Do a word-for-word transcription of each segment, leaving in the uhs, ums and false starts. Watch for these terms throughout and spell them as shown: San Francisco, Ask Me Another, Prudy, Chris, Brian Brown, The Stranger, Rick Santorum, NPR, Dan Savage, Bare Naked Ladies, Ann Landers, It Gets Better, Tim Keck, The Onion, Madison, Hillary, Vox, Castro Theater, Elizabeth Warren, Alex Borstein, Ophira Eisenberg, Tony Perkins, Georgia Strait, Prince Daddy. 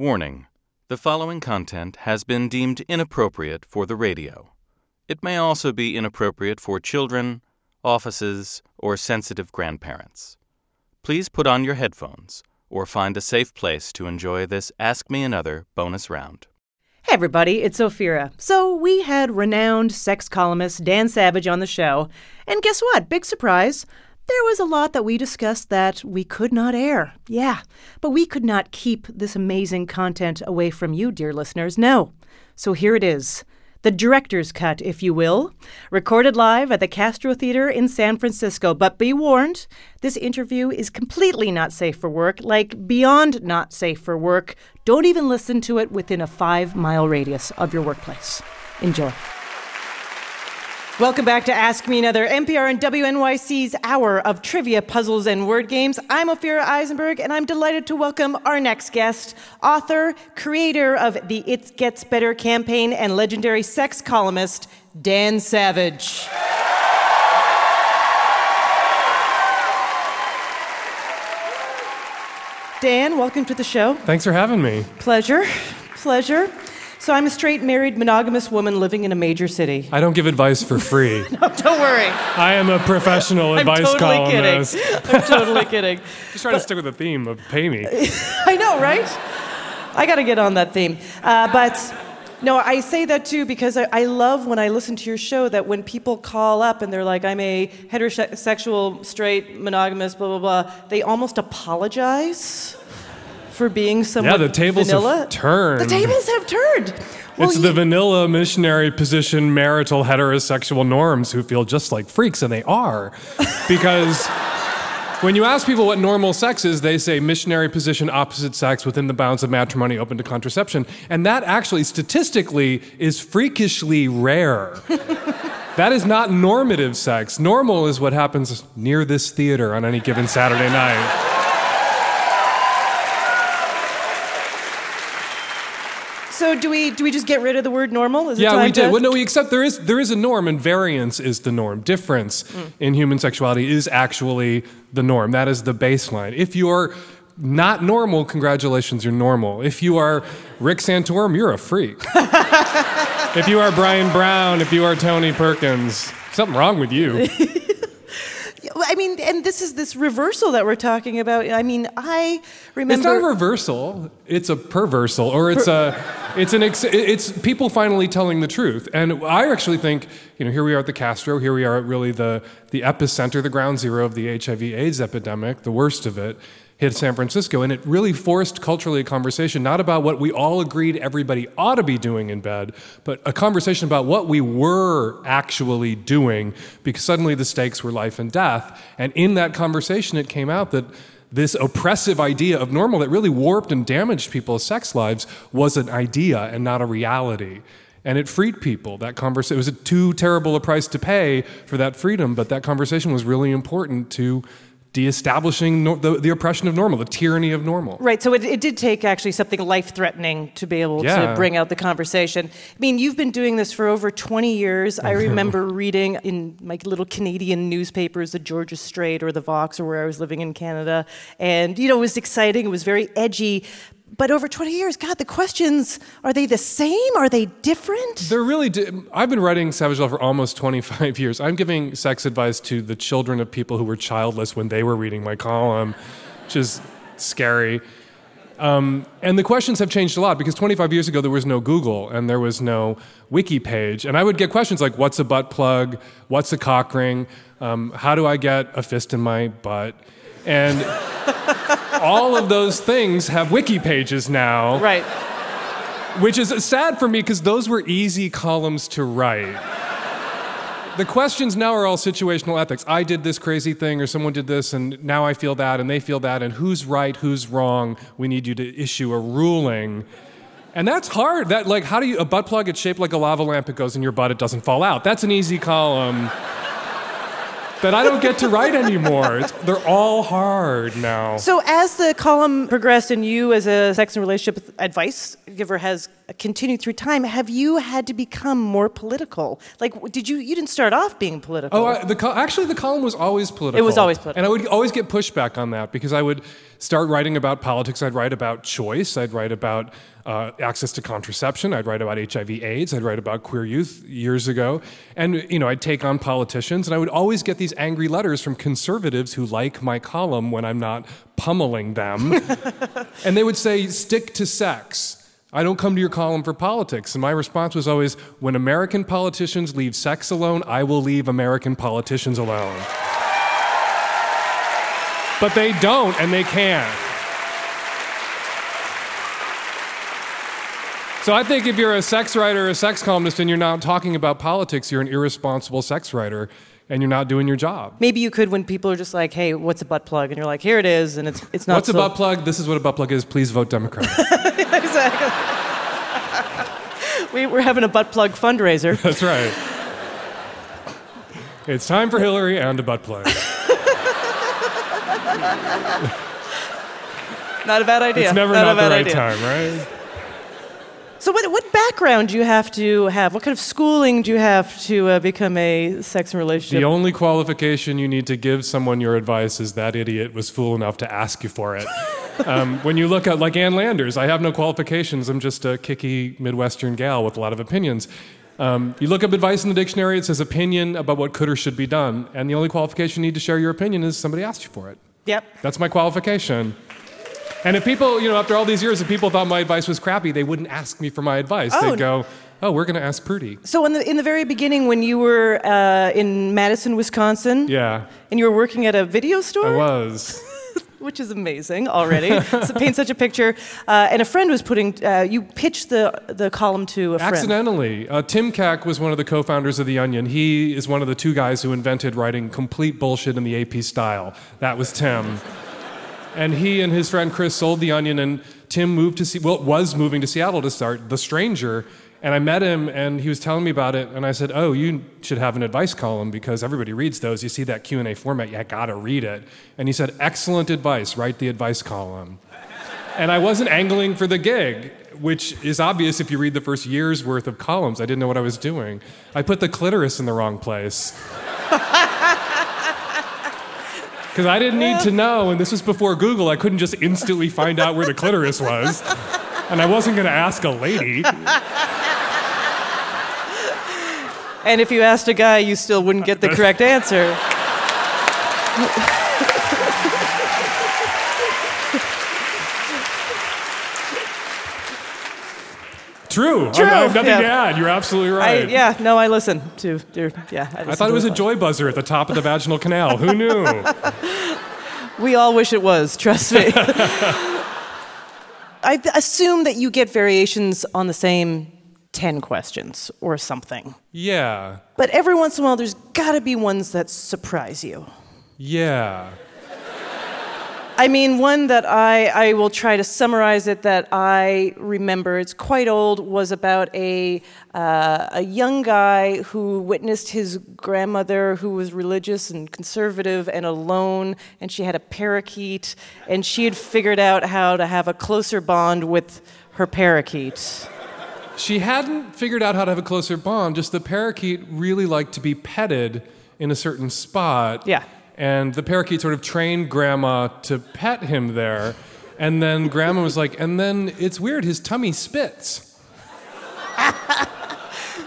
Warning, the following content has been deemed inappropriate for the radio. It may also be inappropriate for children, offices, or sensitive grandparents. Please put on your headphones or find a safe place to enjoy this Ask Me Another bonus round. Hey, everybody, it's Ophira. So we had renowned sex columnist Dan Savage on the show. And guess what? Big surprise. There was a lot that we discussed that we could not air. Yeah, but we could not keep this amazing content away from you, dear listeners. No. So here it is. The director's cut, if you will, recorded live at the Castro Theater in San Francisco. But be warned, this interview is completely not safe for work, like beyond not safe for work. Don't even listen to it within a five-mile radius of your workplace. Enjoy. Welcome back to Ask Me Another, N P R and W N Y C's Hour of Trivia, Puzzles, and Word Games. I'm Ophira Eisenberg, and I'm delighted to welcome our next guest, author, creator of the It Gets Better campaign, and legendary sex columnist, Dan Savage. Dan, welcome to the show. Thanks for having me. Pleasure. Pleasure. So I'm a straight, married, monogamous woman living in a major city. I don't give advice for free. No, don't worry. I am a professional advice totally columnist. I'm totally kidding. Just trying but, to stick with the theme of pay me. I know, right? I got to get on that theme. Uh, but no, I say that too because I, I love when I listen to your show that when people call up and they're like, I'm a heterosexual, straight, monogamous, blah, blah, blah, they almost apologize for being somewhat vanilla. Yeah, the tables vanilla. have turned. The tables have turned. Well, it's you... the vanilla missionary position marital heterosexual norms who feel just like freaks, and they are. Because when you ask people what normal sex is, they say missionary position opposite sex within the bounds of matrimony open to contraception. And that actually, statistically, is freakishly rare. That is not normative sex. Normal is what happens near this theater on any given Saturday night. So do we do we just get rid of the word normal? Is it yeah, time we did. To... Well, no, we accept there is there is a norm, and variance is the norm. Difference mm. in human sexuality is actually the norm. That is the baseline. If you're not normal, congratulations, you're normal. If you are Rick Santorum, you're a freak. If you are Brian Brown, if you are Tony Perkins, something wrong with you. I mean, and this is this reversal that we're talking about. I mean, I remember... It's not a reversal. It's a perversal, or it's per- a, it's an, ex- it's people finally telling the truth. And I actually think, you know, here we are at the Castro, here we are at really the, the epicenter, the ground zero of the H I V AIDS epidemic, the worst of it, hit San Francisco. And it really forced culturally a conversation, not about what we all agreed everybody ought to be doing in bed, but a conversation about what we were actually doing, because suddenly the stakes were life and death. And in that conversation, it came out that this oppressive idea of normal that really warped and damaged people's sex lives was an idea and not a reality. And it freed people. That conversation, it was a too terrible a price to pay for that freedom, but that conversation was really important to de-establishing no- the, the oppression of normal, the tyranny of normal. Right, so it, it did take actually something life-threatening to be able yeah. to bring out the conversation. I mean, you've been doing this for over twenty years. I remember reading in my little Canadian newspapers, the Georgia Strait or the Vox, or where I was living in Canada, and, you know, it was exciting, it was very edgy. But over twenty years, God, the questions, are they the same? Are they different? They're really... Di- I've been writing Savage Law for almost twenty-five years. I'm giving sex advice to the children of people who were childless when they were reading my column, which is scary. Um, and the questions have changed a lot, because twenty-five years ago, there was no Google, and there was no wiki page. And I would get questions like, what's a butt plug? What's a cock ring? Um, how do I get a fist in my butt? And... all of those things have wiki pages now. Right. Which is sad for me, because those were easy columns to write. The questions now are all situational ethics. I did this crazy thing, or someone did this, and now I feel that, and they feel that, and who's right, who's wrong? We need you to issue a ruling. And that's hard. That, like, how do you... A butt plug, it's shaped like a lava lamp. It goes in your butt. It doesn't fall out. That's an easy column. That I don't get to write anymore. It's, they're all hard now. So as the column progressed and you as a sex and relationship advice giver has continued through time. Have you had to become more political? Like, did you, you didn't start off being political. Oh, I, the col- actually, the column was always political. It was always political. And I would always get pushback on that because I would start writing about politics. I'd write about choice. I'd write about uh, access to contraception. I'd write about H I V AIDS. I'd write about queer youth years ago. And, you know, I'd take on politicians. And I would always get these angry letters from conservatives who like my column when I'm not pummeling them. And they would say, stick to sex. I don't come to your column for politics. And my response was always, when American politicians leave sex alone, I will leave American politicians alone. But they don't, and they can't. So I think if you're a sex writer or a sex columnist and you're not talking about politics, you're an irresponsible sex writer, and you're not doing your job. Maybe you could when people are just like, hey, what's a butt plug? And you're like, here it is, and it's it's not What's so- a butt plug? This is what a butt plug is. Please vote Democrat. Exactly. we, we're having a butt plug fundraiser. That's right. It's time for Hillary and a butt plug. Not a bad idea. It's never not, not a bad the right idea. Time, right? So what what background do you have to have? What kind of schooling do you have to uh, become a sex and relationship? The only qualification you need to give someone your advice is that idiot was fool enough to ask you for it. um, when you look at, like, Ann Landers, I have no qualifications. I'm just a kicky Midwestern gal with a lot of opinions. Um, you look up advice in the dictionary, it says opinion about what could or should be done. And the only qualification you need to share your opinion is somebody asked you for it. Yep. That's my qualification. And if people, you know, after all these years, if people thought my advice was crappy, they wouldn't ask me for my advice. Oh. They'd go, oh, we're going to ask Prudy. So in the in the very beginning, when you were uh, in Madison, Wisconsin, yeah, and you were working at a video store? I was. Which is amazing already. So paint such a picture. Uh, and a friend was putting, uh, you pitched the the column to a friend. Accidentally. Uh, Tim Keck was one of the co-founders of The Onion. He is one of the two guys who invented writing complete bullshit in the A P style. That was Tim. And he and his friend Chris sold The Onion, and Tim moved to see, well, was moving to Seattle to start The Stranger. And I met him, and he was telling me about it. And I said, "Oh, you should have an advice column because everybody reads those. You see that Q and A format. You gotta read it." And he said, "Excellent advice. Write the advice column." And I wasn't angling for the gig, which is obvious if you read the first year's worth of columns. I didn't know what I was doing. I put the clitoris in the wrong place. Because I didn't need to know, and this was before Google. I couldn't just instantly find out where the clitoris was, and I wasn't going to ask a lady. And if you asked a guy, you still wouldn't get the correct answer. True. True. I have nothing yeah. to add. You're absolutely right. I, yeah. No, I listen to. Your, yeah. I, I thought it was a joy buzzer at the top of the vaginal canal. Who knew? We all wish it was. Trust me. I assume that you get variations on the same ten questions or something. Yeah. But every once in a while, there's got to be ones that surprise you. Yeah. I mean, one that I, I will try to summarize it that I remember, it's quite old, was about a uh, a young guy who witnessed his grandmother, who was religious and conservative and alone, and she had a parakeet, and she had figured out how to have a closer bond with her parakeet. She hadn't figured out how to have a closer bond, just the parakeet really liked to be petted in a certain spot. Yeah. And the parakeet sort of trained Grandma to pet him there. And then Grandma was like, and then it's weird, his tummy spits.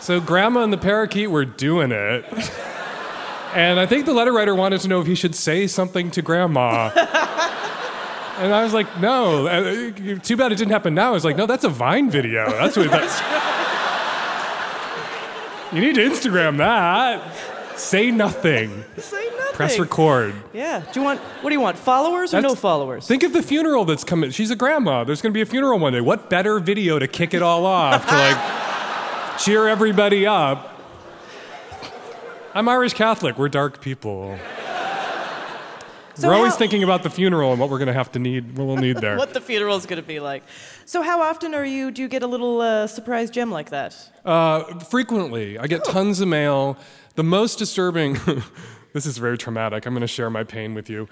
So Grandma and the parakeet were doing it. And I think the letter writer wanted to know if he should say something to Grandma. And I was like, no. Uh, too bad it didn't happen now. I was like, no, that's a Vine video. That's what that's. You need to Instagram that. Say nothing. Say nothing. Press record. Yeah. Do you want? What do you want? Followers or that's, no followers? Think of the funeral that's coming. She's a grandma. There's going to be a funeral one day. What better video to kick it all off to like cheer everybody up? I'm Irish Catholic. We're dark people. So we're how, always thinking about the funeral and what we're going to have to need. What we'll need there. What the funeral is going to be like. So how often are you? Do you get a little uh, surprise gem like that? Uh, frequently, I get oh. tons of mail. The most disturbing. This is very traumatic. I'm going to share my pain with you.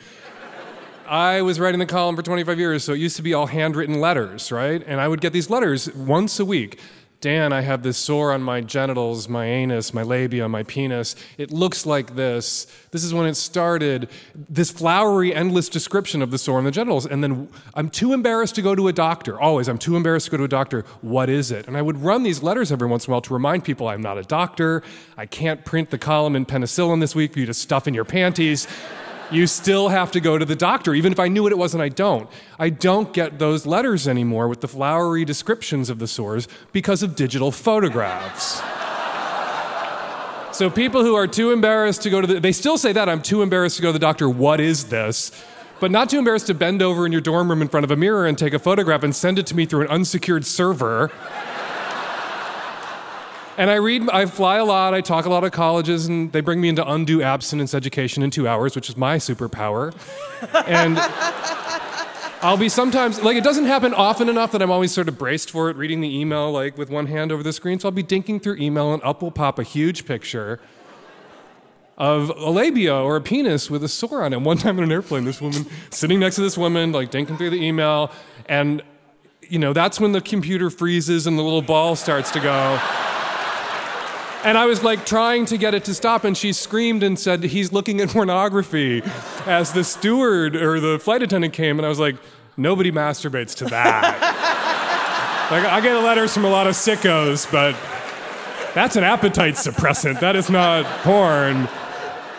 I was writing the column for twenty-five years, so it used to be all handwritten letters, right? And I would get these letters once a week. Dan, I have this sore on my genitals, my anus, my labia, my penis. It looks like this. This is when it started. This flowery, endless description of the sore on the genitals. And then, I'm too embarrassed to go to a doctor. Always, I'm too embarrassed to go to a doctor. What is it? And I would run these letters every once in a while to remind people I'm not a doctor. I can't print the column in penicillin this week for you to stuff in your panties. You still have to go to the doctor, even if I knew what it was, and I don't. I don't get those letters anymore with the flowery descriptions of the sores because of digital photographs. So people who are too embarrassed to go to the... They still say that, I'm too embarrassed to go to the doctor, what is this? But not too embarrassed to bend over in your dorm room in front of a mirror and take a photograph and send it to me through an unsecured server. And I read, I fly a lot, I talk a lot at colleges, and they bring me into undue abstinence education in two hours, which is my superpower. And I'll be sometimes, like, it doesn't happen often enough that I'm always sort of braced for it, reading the email, like, with one hand over the screen. So I'll be dinking through email, and up will pop a huge picture of a labia or a penis with a sore on it. One time in an airplane, this woman, sitting next to this woman, like, dinking through the email, and, you know, that's when the computer freezes and the little ball starts to go. And I was like trying to get it to stop, and she screamed and said, he's looking at pornography, as the steward or the flight attendant came, and I was like, nobody masturbates to that. Like, I get letters from a lot of sickos, but that's an appetite suppressant. That is not porn.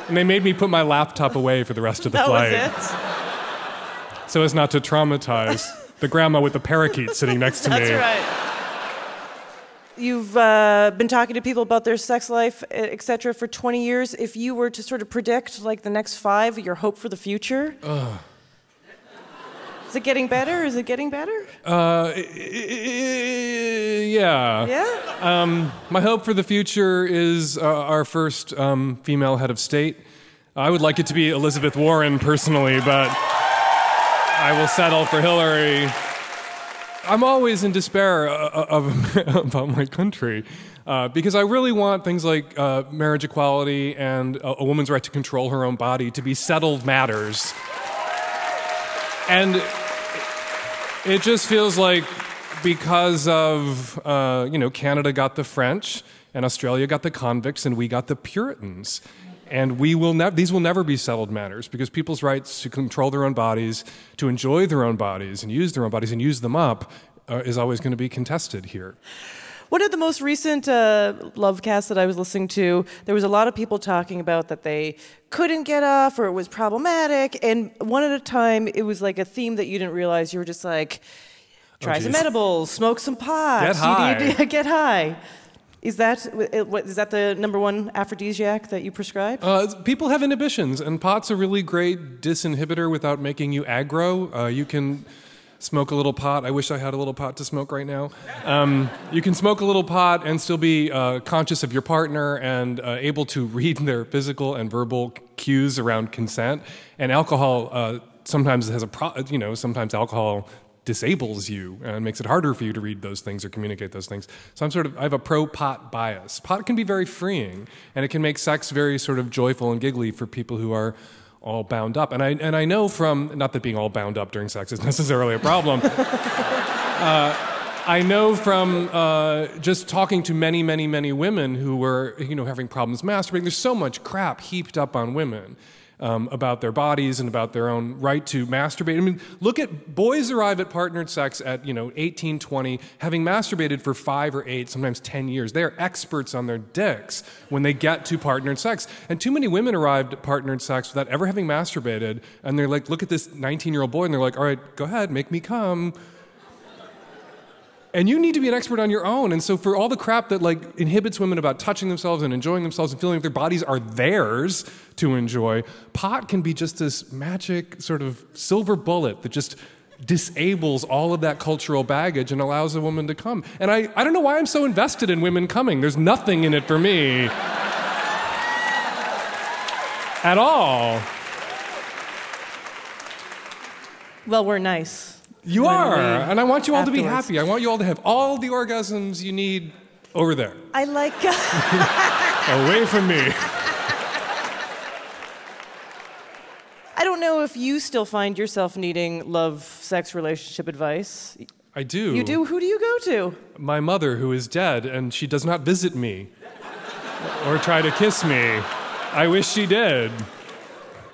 And they made me put my laptop away for the rest of the that flight. That was it? So as not to traumatize the grandma with the parakeet sitting next to that's me. That's right. You've uh, been talking to people about their sex life, et cetera, for twenty years. If you were to sort of predict, like, the next five, your hope for the future, Ugh. is it getting better? Is it getting better? Uh, I- I- yeah. Yeah. Um, my hope for the future is uh, our first um, female head of state. I would like it to be Elizabeth Warren personally, but I will settle for Hillary. I'm always in despair of, of, about my country uh, because I really want things like uh, marriage equality and a, a woman's right to control her own body to be settled matters. And it just feels like because of, uh, you know, Canada got the French and Australia got the convicts and we got the Puritans. And we will never; these will never be settled matters because people's rights to control their own bodies, to enjoy their own bodies, and use their own bodies, and use them up, uh, is always going to be contested here. One of the most recent uh, Lovecasts that I was listening to, there was a lot of people talking about that they couldn't get off or it was problematic, and one at a time, it was like a theme that you didn't realize. You were just like, try oh, some edibles, smoke some pot, get high. Get high. Is that is that the number one aphrodisiac that you prescribe? Uh, people have inhibitions, and pot's a really great disinhibitor without making you aggro. Uh, you can smoke a little pot. I wish I had a little pot to smoke right now. Um, you can smoke a little pot and still be uh, conscious of your partner and uh, able to read their physical and verbal cues around consent. And alcohol uh, sometimes has a pro- you know sometimes alcohol. disables you and makes it harder for you to read those things or communicate those things. So I'm sort of, I have a pro-pot bias. Pot can be very freeing, and it can make sex very sort of joyful and giggly for people who are all bound up. And I and I know from, not that being all bound up during sex is necessarily a problem, uh, I know from uh, just talking to many, many, many women who were, you know, having problems masturbating, there's so much crap heaped up on women. Um, about their bodies and about their own right to masturbate. I mean, look at boys arrive at partnered sex at, you know, eighteen, twenty, having masturbated for five or eight, sometimes ten years. They are experts on their dicks when they get to partnered sex. And too many women arrived at partnered sex without ever having masturbated, and they're like, look at this nineteen-year-old boy, and they're like, all right, go ahead, make me come. And you need to be an expert on your own. And so for all the crap that, like, inhibits women about touching themselves and enjoying themselves and feeling like their bodies are theirs to enjoy, pot can be just this magic sort of silver bullet that just disables all of that cultural baggage and allows a woman to come. And I, I don't know why I'm so invested in women coming. There's nothing in it for me. At all. Well, we're nice. You are, and I want you all afterwards. To be happy. I want you all to have all the orgasms you need over there. I like... Away from me. I don't know know if you still find yourself needing love, sex, relationship advice. I do. You do? Who do you go to? My mother, who is dead, and she does not visit me or try to kiss me. I wish she did.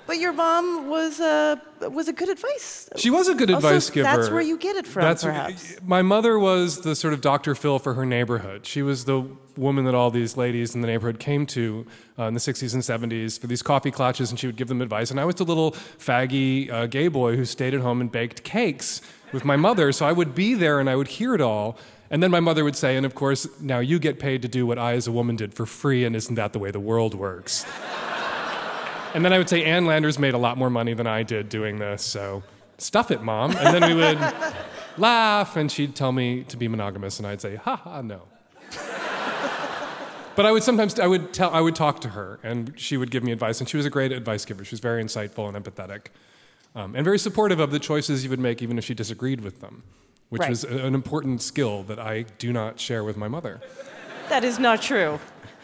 But your mom was a uh, was a good advice. She was a good also, advice giver. That's where you get it from, that's, perhaps. My mother was the sort of Doctor Phil for her neighborhood. She was the woman that all these ladies in the neighborhood came to uh, in the sixties and seventies for these coffee clutches, and she would give them advice. And I was the little faggy uh, gay boy who stayed at home and baked cakes with my mother. So I would be there and I would hear it all. And then my mother would say, and of course, now you get paid to do what I as a woman did for free, and isn't that the way the world works? And then I would say, Ann Landers made a lot more money than I did doing this, so stuff it, Mom. And then we would laugh, and she'd tell me to be monogamous, and I'd say, ha ha, no. But I would sometimes, I would tell, I would talk to her, and she would give me advice, and she was a great advice giver. She was very insightful and empathetic, um, and very supportive of the choices you would make, even if she disagreed with them, which right. was an important skill that I do not share with my mother. That is not true.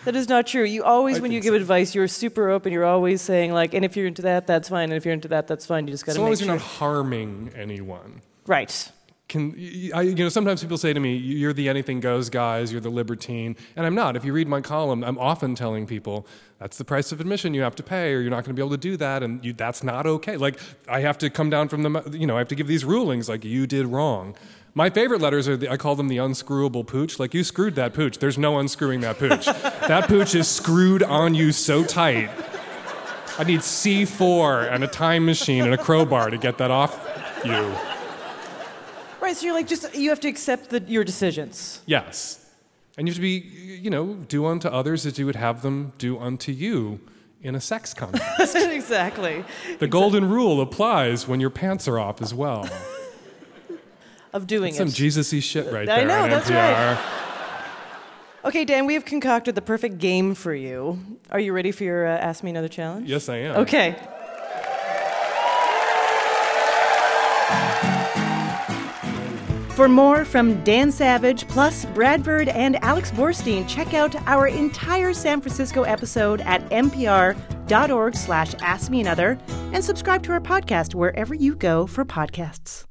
That is not true. You always, I when you give so. advice, you're super open. You're always saying, like, and if you're into that, that's fine. And if you're into that, that's fine. You just got to make sure. So long as you're not harming anyone. Right. Can I, you know, sometimes people say to me, you're the anything goes guys, you're the libertine. And I'm not. If you read my column, I'm often telling people, that's the price of admission you have to pay, or you're not going to be able to do that, and you, that's not okay. Like, I have to come down from the, you know, I have to give these rulings, like, you did wrong. My favorite letters are, the, I call them the unscrewable pooch. Like, you screwed that pooch. There's no unscrewing that pooch. That pooch is screwed on you so tight. I need C four and a time machine and a crowbar to get that off you. Right, so you're like, just, you have to accept the, your decisions. Yes. And you have to be, you know, do unto others as you would have them do unto you in a sex context. Exactly. The golden exactly. rule applies when your pants are off as well. Of doing that's it. Some Jesus-y shit right there. I know, on that's N P R. Right. Okay, Dan, we have concocted the perfect game for you. Are you ready for your uh, Ask Me Another challenge? Yes, I am. Okay. For more from Dan Savage, plus Brad Bird and Alex Borstein, check out our entire San Francisco episode at N P R dot org slash Ask Me Another, and subscribe to our podcast wherever you go for podcasts.